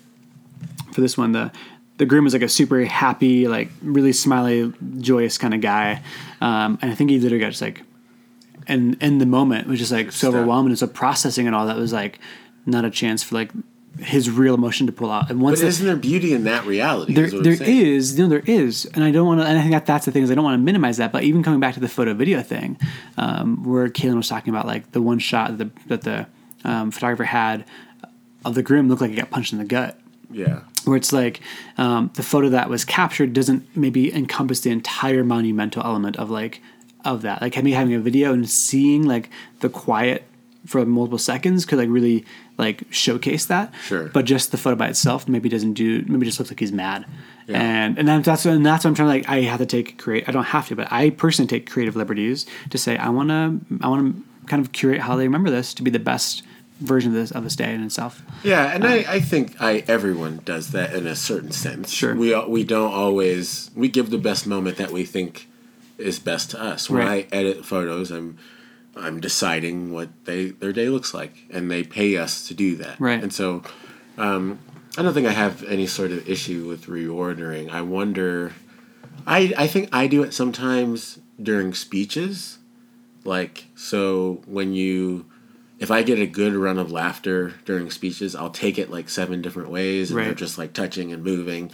for this one, the. The groom was like a super happy, like really smiley, joyous kind of guy. Um, and I think he literally got just like, and in the moment, it was just like so overwhelming. And so processing and all that was like not a chance for like his real emotion to pull out. And once but isn't the, there beauty in that reality? There is, what there is, you know, there is. And I don't want to, and I think that that's the thing is I don't want to minimize that. But even coming back to the photo video thing, um, where Kaylin was talking about like the one shot that the, that the um, photographer had of the groom looked like he got punched in the gut. Yeah. Where it's like um, the photo that was captured doesn't maybe encompass the entire monumental element of like of that. Like me having a video and seeing like the quiet for multiple seconds could like really like showcase that. Sure. But just the photo by itself maybe doesn't do. Maybe just looks like he's mad. Yeah. And and that's and that's what I'm trying to like. I have to take create. I don't have to, but I personally take creative liberties to say I want to. I want to kind of curate how they remember this to be the best version of this of this day in itself. Yeah, and um, I, I think I everyone does that in a certain sense. Sure, we we don't always we give the best moment that we think is best to us. When right. I edit photos, I'm I'm deciding what they their day looks like, and they pay us to do that. Right, and so um, I don't think I have any sort of issue with reordering. I wonder, I I think I do it sometimes during speeches, like so when you. If I get a good run of laughter during speeches, I'll take it like seven different ways, and right. they're just like touching and moving,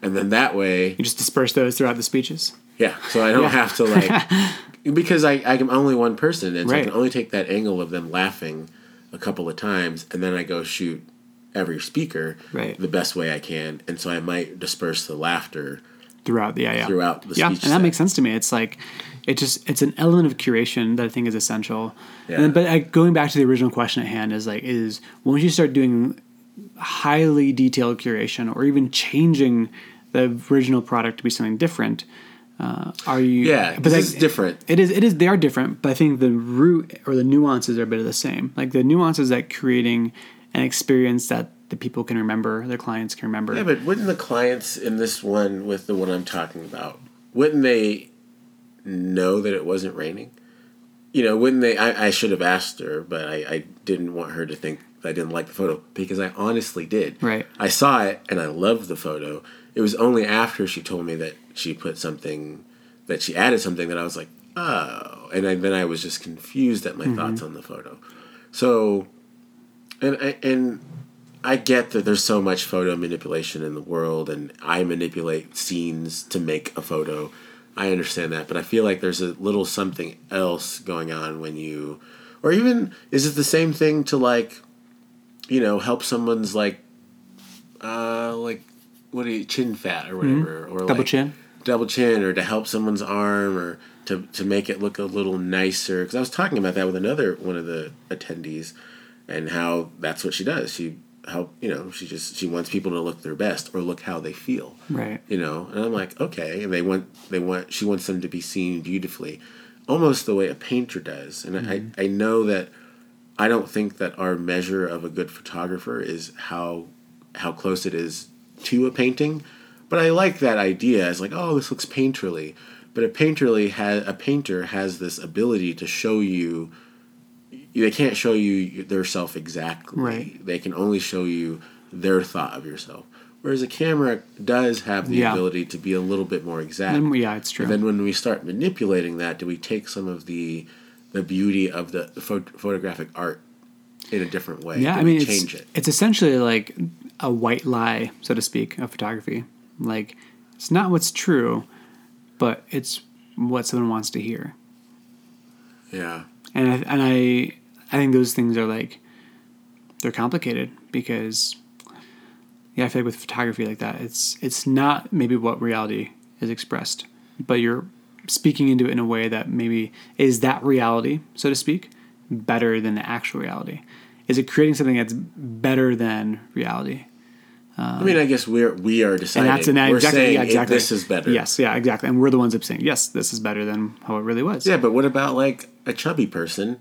and then that way you just disperse those throughout the speeches. Yeah, so I don't yeah. have to like because I I'm only one person, and so right. I can only take that angle of them laughing a couple of times, and then I go shoot every speaker right. the best way I can, and so I might disperse the laughter throughout the yeah, yeah. throughout the yeah, speech. Yeah, and that set. Makes sense to me. It's like. It just it's an element of curation that I think is essential. Yeah. And then, but I, going back to the original question at hand is like is once you start doing highly detailed curation or even changing the original product to be something different, uh, are you? Yeah, but it's different. It is. It is. They are different, but I think the root or the nuances are a bit of the same. Like the nuances that creating an experience that the people can remember, their clients can remember. Yeah, but wouldn't the clients in this one with the one I'm talking about? Wouldn't they? Know that it wasn't raining, you know. Wouldn't they? I, I should have asked her, but I, I didn't want her to think I didn't like the photo because I honestly did. Right. I saw it and I loved the photo. It was only after she told me that she put something, that she added something that I was like, oh, and I, then I was just confused at my mm-hmm. thoughts on the photo. So, and I and I get that there's so much photo manipulation in the world, and I manipulate scenes to make a photo. I understand that, but I feel like there's a little something else going on when you, or even, is it the same thing to like, you know, help someone's like, uh, like, what do you, chin fat or whatever, mm-hmm. or double like, chin, double chin, or to help someone's arm, or to, to make it look a little nicer. Cause I was talking about that with another one of the attendees and how that's what she does. She help, you know, she just, she wants people to look their best or look how they feel. Right. You know, and I'm like, okay. And they want, they want, she wants them to be seen beautifully, almost the way a painter does. And mm-hmm. I, I know that I don't think that our measure of a good photographer is how, how close it is to a painting. But I like that idea. It's like, oh, this looks painterly, but a painterly has a painter has this ability to show you they can't show you their self exactly. Right. They can only show you their thought of yourself. Whereas a camera does have the yeah. ability to be a little bit more exact. Then, yeah, it's true. And then when we start manipulating that, do we take some of the the beauty of the pho- photographic art in a different way? Yeah, do I mean, change it's, it? It's essentially like a white lie, so to speak, of photography. Like, it's not what's true, but it's what someone wants to hear. Yeah. And I, and I... I think those things are like, they're complicated because, yeah, I feel like with photography like that, it's it's not maybe what reality is expressed, but you're speaking into it in a way that maybe is that reality, so to speak, better than the actual reality. Is it creating something that's better than reality? Um, I mean, I guess we're we are deciding. And that's an, we're exactly, saying yeah, exactly. This is better. Yes, yeah, exactly. And we're the ones up saying, yes, this is better than how it really was. Yeah, but what about like a chubby person?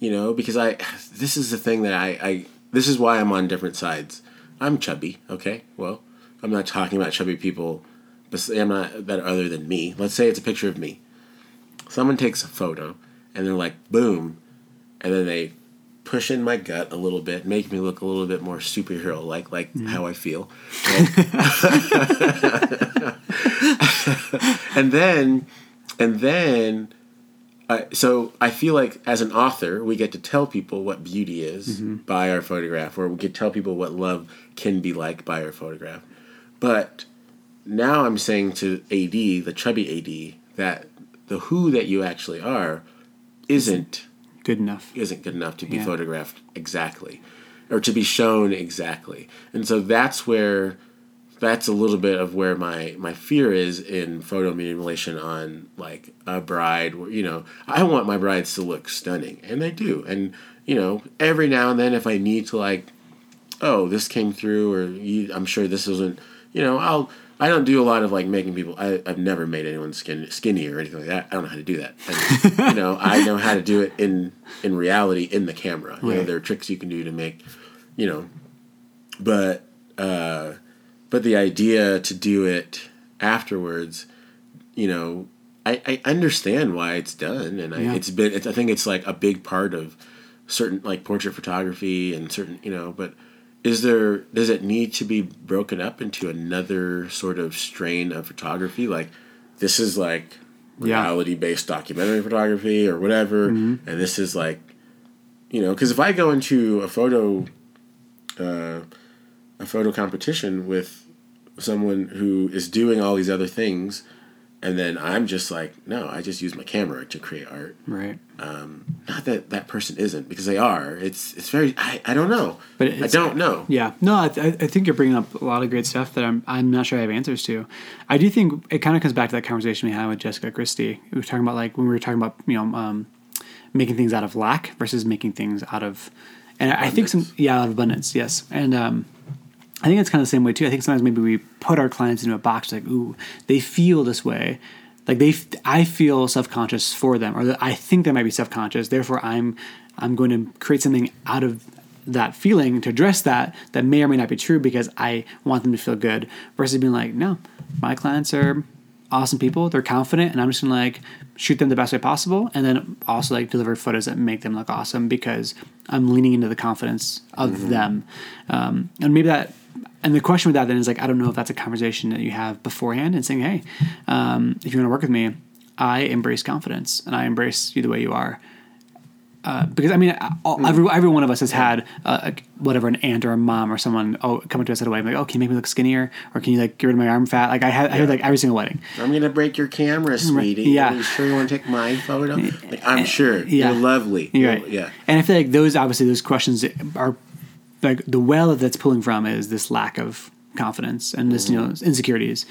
You know, because I this is the thing that I, I this is why I'm on different sides. I'm chubby, okay? Well, I'm not talking about chubby people. But I'm not that other than me. Let's say it's a picture of me. Someone takes a photo and they're like, boom, and then they push in my gut a little bit, make me look a little bit more superhero-like, like mm. how I feel. and then, and then, uh, so I feel like as an author, we get to tell people what beauty is mm-hmm. by our photograph, or we get to tell people what love can be like by our photograph. But now I'm saying to A D, the chubby A D, that the who that you actually are isn't good enough. Isn't good enough to be yeah. photographed exactly, or to be shown exactly. And so that's where, that's a little bit of where my, my fear is in photo manipulation on like a bride. Where, you know, I want my brides to look stunning, and they do. And you know, every now and then, if I need to, like, oh, this came through, or you, I'm sure this wasn't. You know, I'll. I don't do a lot of, like, making people... I, I've never made anyone skin, skinny or anything like that. I don't know how to do that. I just, you know, I know how to do it in in reality, in the camera. You right. know, there are tricks you can do to make, you know... But, uh, but the idea to do it afterwards, you know... I, I understand why it's done, and I, yeah. it's been... It's, I think it's, like, a big part of certain, like, portrait photography and certain, you know, but... Is there, does it need to be broken up into another sort of strain of photography? Like, this is like reality-based yeah. documentary photography or whatever, mm-hmm. and this is like, you know, because if I go into a photo, uh, a photo competition with someone who is doing all these other things, and then I'm just like, no, I just use my camera to create art. Right. Um, not that that person isn't, because they are. It's it's very. I, I don't know. But I don't know. Yeah. No, I th- I think you're bringing up a lot of great stuff that I'm I'm not sure I have answers to. I do think it kind of comes back to that conversation we had with Jessica Christie. We were talking about like when we were talking about you know um, making things out of lack versus making things out of, and abundance. I think some yeah out of abundance. Yes, and. Um, I think it's kind of the same way too. I think sometimes maybe we put our clients into a box like, ooh, they feel this way. Like they, I feel self-conscious for them, or I think they might be self-conscious. Therefore I'm, I'm going to create something out of that feeling to address that, that may or may not be true because I want them to feel good versus being like, no, my clients are awesome people. They're confident. And I'm just gonna like shoot them the best way possible. And then also like deliver photos that make them look awesome because I'm leaning into the confidence of mm-hmm. them. Um, and maybe that, And the question with that then is like, I don't know if that's a conversation that you have beforehand and saying, hey, um, if you want to work with me, I embrace confidence and I embrace you the way you are. Uh, because I mean, all, every, every one of us has had uh, a, whatever, an aunt or a mom or someone oh, coming to us at a wedding, like, oh, can you make me look skinnier? Or can you like get rid of my arm fat? Like I had, yeah. I heard like every single wedding. I'm going to break your camera, sweetie. Yeah. Are you sure you want to take my photo? Like, I'm and, sure. Yeah. You're lovely. You're right. Yeah. And I feel like those, obviously those questions are, like the well that that's pulling from is this lack of confidence and this, mm-hmm. you know, insecurities.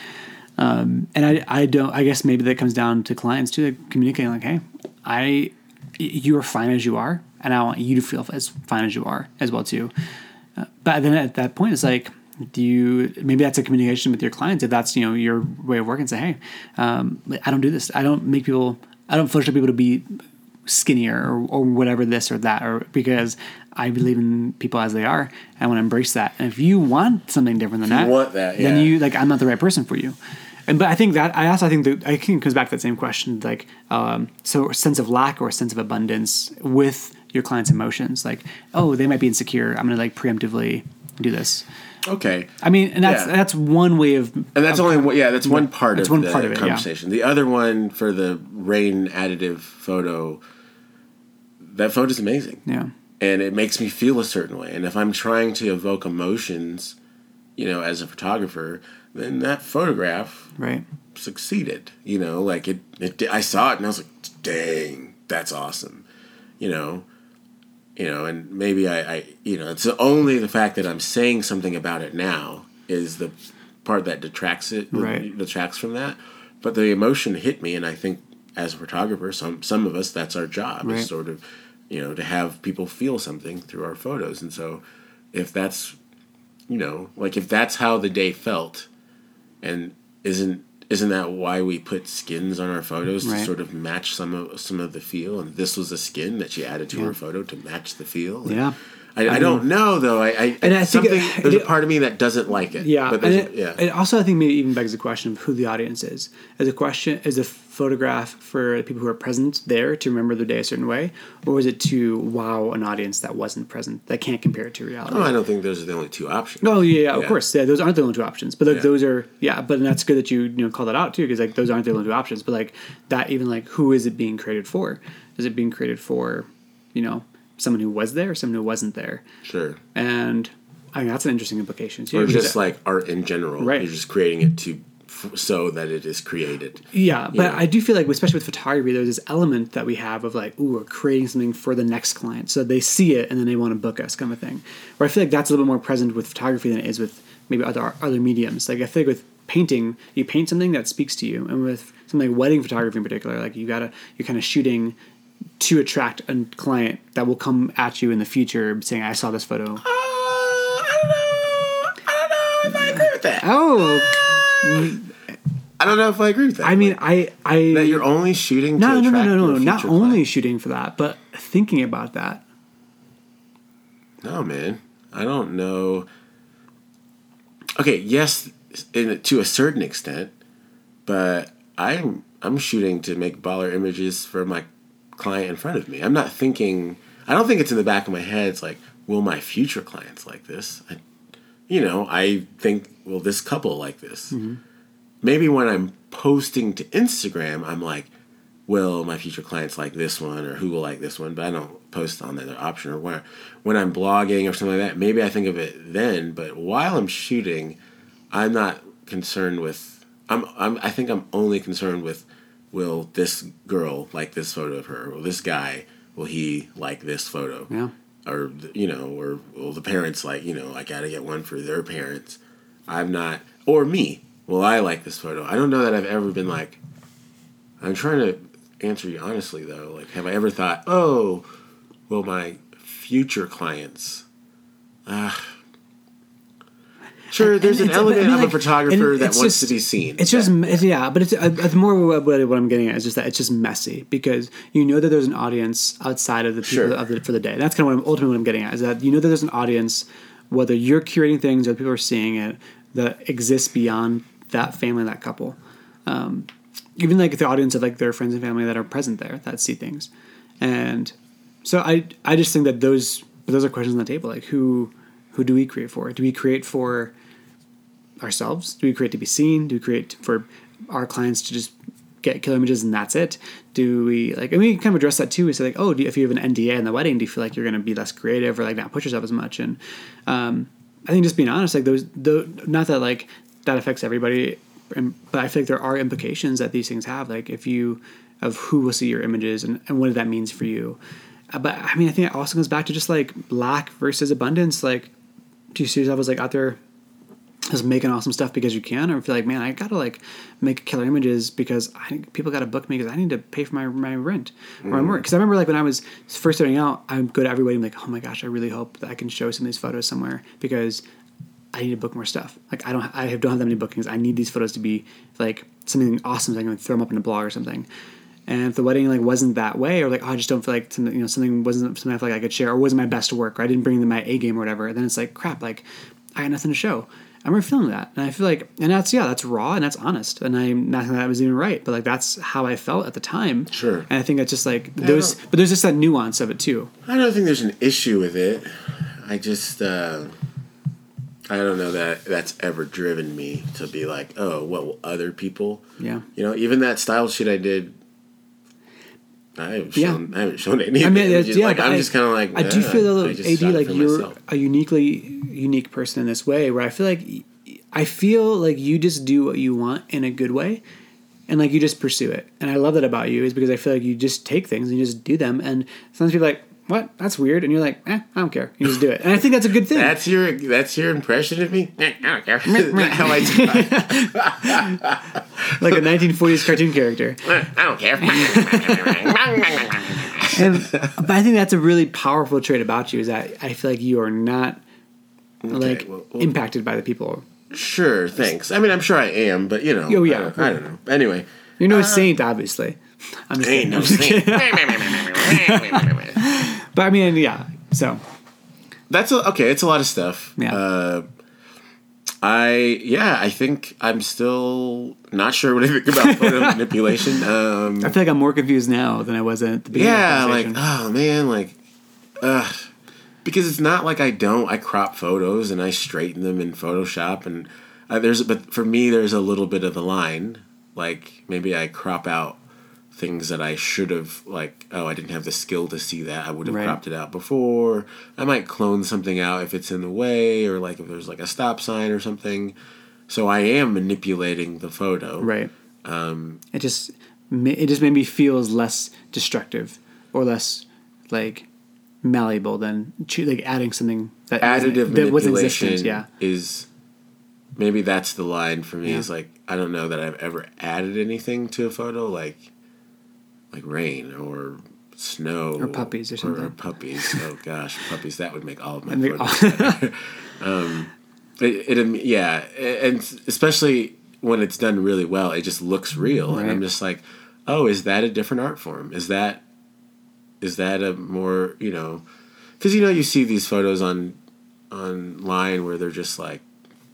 Um, and I, I don't, I guess maybe that comes down to clients too, like communicating like, hey, I, you are fine as you are. And I want you to feel as fine as you are as well too. Uh, but then at that point, it's like, do you, maybe that's a communication with your clients. If that's, you know, your way of working, say, hey, um, I don't do this. I don't make people, I don't push people to be skinnier or, or whatever this or that, or because I believe in people as they are. I want to embrace that. And if you want something different than that, you want that, yeah. then you like, I'm not the right person for you. And, but I think that, I also think that I think it comes back to that same question. Like, um, so a sense of lack or a sense of abundance with your client's emotions, like, oh, they might be insecure. I'm going to like preemptively do this. Okay. I mean, and that's, yeah. that's one way of, and that's of, only one, yeah, that's one part that's of one the part of it, conversation. Yeah. The other one for the rain additive photo, that photo is amazing. Yeah. And it makes me feel a certain way. And if I'm trying to evoke emotions, you know, as a photographer, then that photograph right. succeeded. You know, like it, it, I saw it and I was like, dang, that's awesome. You know, you know, and maybe I, I, you know, it's only the fact that I'm saying something about it now is the part that detracts it, right. detracts from that. But the emotion hit me. And I think as a photographer, some, some of us, that's our job right. is sort of, you know, to have people feel something through our photos. And so if that's you know, like if that's how the day felt, and isn't isn't that why we put skins on our photos, right, to sort of match some of some of the feel? And this was a skin that she added to yeah. her photo to match the feel. Yeah. And, I, I don't know though. I, I, and I think it, there's it, a part of me that doesn't like it. Yeah, but and it, yeah. It also, I think maybe even begs the question of who the audience is. As a question, is a photograph for people who are present there to remember their day a certain way, or is it to wow an audience that wasn't present, that can't compare it to reality? Oh, I don't think those are the only two options. No, yeah, yeah, of yeah. course, yeah, those aren't the only two options. But like, yeah. those are, yeah. But and that's good that you you know call that out too, because like those aren't the only two options. But like that, even like who is it being created for? Is it being created for, you know, someone who was there or someone who wasn't there? Sure. And I mean, that's an interesting implication too. Or just like art in general. Right. You're just creating it to so that it is created. Yeah, but know. I do feel like, especially with photography, there's this element that we have of like, ooh, we're creating something for the next client. So they see it and then they want to book us kind of thing. Where I feel like that's a little bit more present with photography than it is with maybe other other mediums. Like I feel like with painting, you paint something that speaks to you. And with something like wedding photography in particular, like you gotta, you're kind of shooting to attract a client that will come at you in the future saying, I saw this photo. Uh, I don't know. I don't know if I agree with that. Oh. Uh, I don't know if I agree with that. I mean, like, I, I... That you're only shooting no, to no, attract no, no, no, no. Not client. Only shooting for that, but thinking about that. No, man. I don't know. Okay, yes, in, to a certain extent, but I'm, I'm shooting to make baller images for my client in front of me. I'm not thinking, I don't think it's in the back of my head, it's like, will my future clients like this? I, you know, I think, will this couple like this? Mm-hmm. Maybe when I'm posting to Instagram, I'm like, will my future clients like this one, or who will like this one? But I don't post on the other option. Or when, when I'm blogging or something like that, maybe I think of it then, but while I'm shooting, I'm not concerned with, I'm, I'm I think I'm only concerned with, will this girl like this photo of her? Will this guy, will he like this photo? Yeah. Or, you know, or will the parents like, you know, I got to get one for their parents. I'm not, or me. Will I like this photo? I don't know that I've ever been like, I'm trying to answer you honestly, though. Like, have I ever thought, oh, will my future clients, ah, uh, sure, there's and an element I mean, of like, a photographer that wants just, to be seen. It's just, yeah, it's, yeah but it's uh, the more what, what I'm getting at is just that it's just messy because you know that there's an audience outside of the people sure. of the, for the day. And that's kind of what I'm, ultimately what I'm getting at is that you know that there's an audience, whether you're curating things or people are seeing it, that exists beyond that family, that couple. Um, even like the audience of like their friends and family that are present there that see things. And so I, I just think that those, those are questions on the table. Like who, who do we create for? Do we create for ourselves? Do we create to be seen? Do we create for our clients to just get killer images and that's it? Do we like, and we kind of address that too. We say like, oh, do you, if you have an N D A in the wedding, do you feel like you're going to be less creative or like not push yourself as much? And um, I think just being honest, like those, the, not that like that affects everybody, but I feel like there are implications that these things have. Like if you, of who will see your images and, and what that means for you. But I mean, I think it also goes back to just like lack versus abundance. Like, do you see yourself as like out there just making awesome stuff because you can, or feel like, man, I gotta like make killer images because I people gotta book me because I need to pay for my, my rent or my mm. work. Because I remember like when I was first starting out, I would go to every wedding like, oh my gosh, I really hope that I can show some of these photos somewhere because I need to book more stuff. Like I don't, I don't have that many bookings. I need these photos to be like something awesome. So I can throw them up in a blog or something. And if the wedding like wasn't that way, or like, oh, I just don't feel like something, you know, something wasn't something I feel like I could share, or wasn't my best work, or I didn't bring them my A game or whatever. And then it's like, crap, like I got nothing to show. I remember feeling that. And I feel like, and that's, yeah, that's raw and that's honest. And I'm not that I was even right, but like, that's how I felt at the time. Sure. And I think it's just like those, but there's just that nuance of it too. I don't think there's an issue with it. I just, uh, I don't know that that's ever driven me to be like, oh, what will other people, yeah, you know, even that style shoot I did, I haven't yeah. shown, I haven't shown any. I mean, yeah, just, like, I'm I, just kind of like, I do feel a little, A D, like you're myself. a uniquely unique person in this way where I feel like, I feel like you just do what you want in a good way and like you just pursue it. And I love that about you is because I feel like you just take things and you just do them. And sometimes people are like, what? That's weird. And you're like, eh, I don't care. You just do it. And I think that's a good thing. that's your that's your impression of me? Eh, I don't care. How I do that. Like a nineteen forties cartoon character. I don't care. and, but I think that's a really powerful trait about you is that I feel like you are not okay, like well, well, impacted by the people. Sure, thanks. I mean, I'm sure I am, but you know, oh, yeah, I, don't, I don't know. Anyway, you're no uh, saint, obviously. I'm just ain't kidding. No I'm just saint. Kidding. But I mean, yeah. So that's a, okay. It's a lot of stuff. Yeah. Uh, I yeah, I think I'm still not sure what I think about photo manipulation. Um, I feel like I'm more confused now than I was at the beginning. Yeah, of the like oh man, like, uh, because it's not like I don't I crop photos and I straighten them in Photoshop and uh, there's but for me there's a little bit of a line. Like maybe I crop out things that I should have like oh I didn't have the skill to see that I would have right. cropped it out before. I might clone something out if it's in the way or like if there's like a stop sign or something. So I am manipulating the photo. Right. Um, it just it just made me feel less destructive or less like malleable than like adding something that additive that was existent. Yeah. Is maybe that's the line for me yeah. is like I don't know that I've ever added anything to a photo like. Like rain or snow. Or puppies or something. Or, or puppies. Oh, gosh. Puppies. That would make all of my photos better. um, it, it, yeah. And especially when it's done really well, it just looks real. Right. And I'm just like, oh, is that a different art form? Is that is that a more, you know... Because, you know, you see these photos on online where they're just like,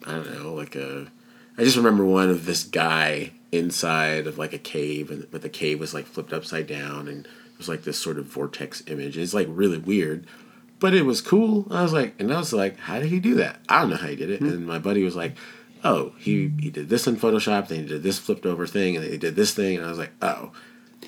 I don't know, like a... I just remember one of this guy... inside of like a cave, and but the cave was like flipped upside down, and it was like this sort of vortex image. It's like really weird, but it was cool. I was like, and I was like, how did he do that? I don't know how he did it. Mm-hmm. And my buddy was like, oh, he he did this in Photoshop. Then he did this flipped over thing, and they did this thing. And I was like, oh,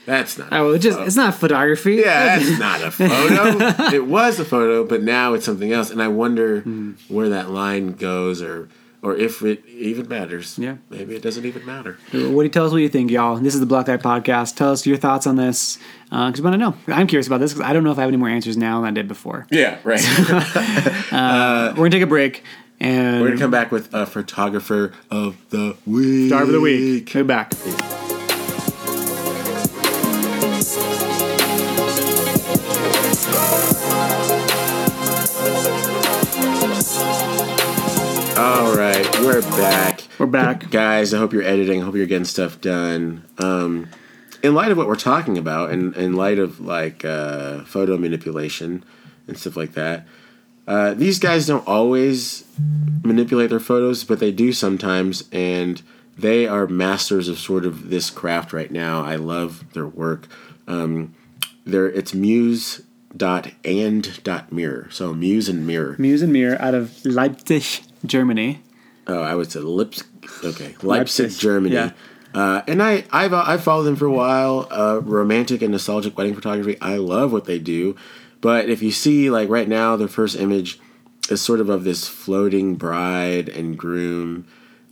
that's not. Oh, a it just photo. It's not photography. Yeah, that's not a photo. It was a photo, but now it's something else. And I wonder mm. where that line goes, or. Or if it even matters. Yeah. Maybe it doesn't even matter. What do you tell us what you think, y'all? This is the Black Eye Podcast. Tell us your thoughts on this. Because uh, I want to know. I'm curious about this because I don't know if I have any more answers now than I did before. Yeah, right. So, uh, uh, we're going to take a break. And we're going to come back with a Photographer of the Week. Photographer of the Week. We'll be back. All right, we're back. We're back. Guys, I hope you're editing. I hope you're getting stuff done. Um, in light of what we're talking about, and in, in light of, like, uh, photo manipulation and stuff like that, uh, these guys don't always manipulate their photos, but they do sometimes, and they are masters of sort of this craft right now. I love their work. Um, they're, it's Muse... Dot and dot mirror. So Muse and Mirror. Muse and Mirror out of Leipzig, Germany. Oh, I would say Leipzig. Okay, Leipzig, Leipzig Germany. Yeah. Uh, and I, I've, I've followed them for a while. Uh, romantic and nostalgic wedding photography. I love what they do. But if you see, like right now, their first image is sort of of this floating bride and groom.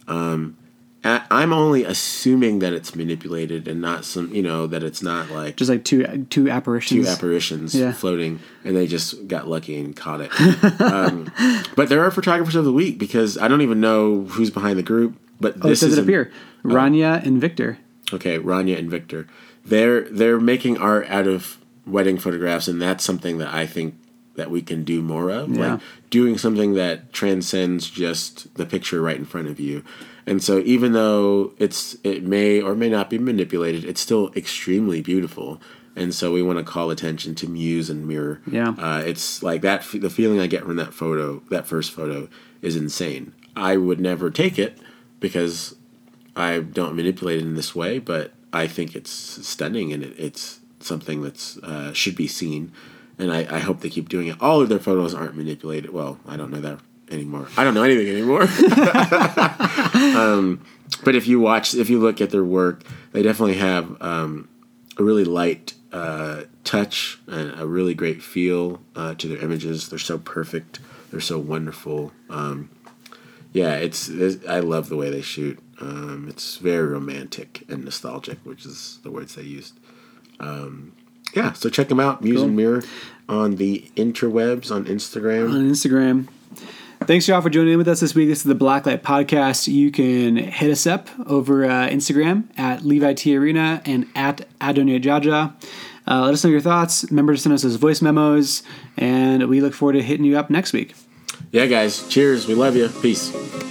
Um, I'm only assuming that it's manipulated and not some, you know, that it's not like... Just like two two apparitions. Two apparitions yeah. floating, and they just got lucky and caught it. um, but there are photographers of the week, because I don't even know who's behind the group, but oh, this is... doesn't appear. Rania um, and Victor. Okay, Rania and Victor. They're, they're making art out of wedding photographs, and that's something that I think that we can do more of. Yeah. Like doing something that transcends just the picture right in front of you. And so even though it's it may or may not be manipulated, it's still extremely beautiful. And so we want to call attention to Muse and Mirror. Yeah. Uh, it's like that. The feeling I get from that photo, that first photo, is insane. I would never take it because I don't manipulate it in this way, but I think it's stunning and it, it's something that's uh, should be seen. And I, I hope they keep doing it. All of their photos aren't manipulated. Well, I don't know that anymore. I don't know anything anymore. um, but if you watch, if you look at their work, they definitely have um, a really light uh, touch and a really great feel uh, to their images. They're so perfect. They're so wonderful. Um, yeah, it's, it's. I love the way they shoot. Um, it's very romantic and nostalgic, which is the words they used. Um, yeah, so check them out, Muse cool. and Mirror, on the interwebs, on Instagram. On Instagram. Thanks, y'all, for joining in with us this week. This is the Blacklight Podcast. You can hit us up over uh, Instagram at Levi T. Arena and at Adonia Jaja. Uh, let us know your thoughts. Remember to send us those voice memos, and we look forward to hitting you up next week. Yeah, guys. Cheers. We love you. Peace.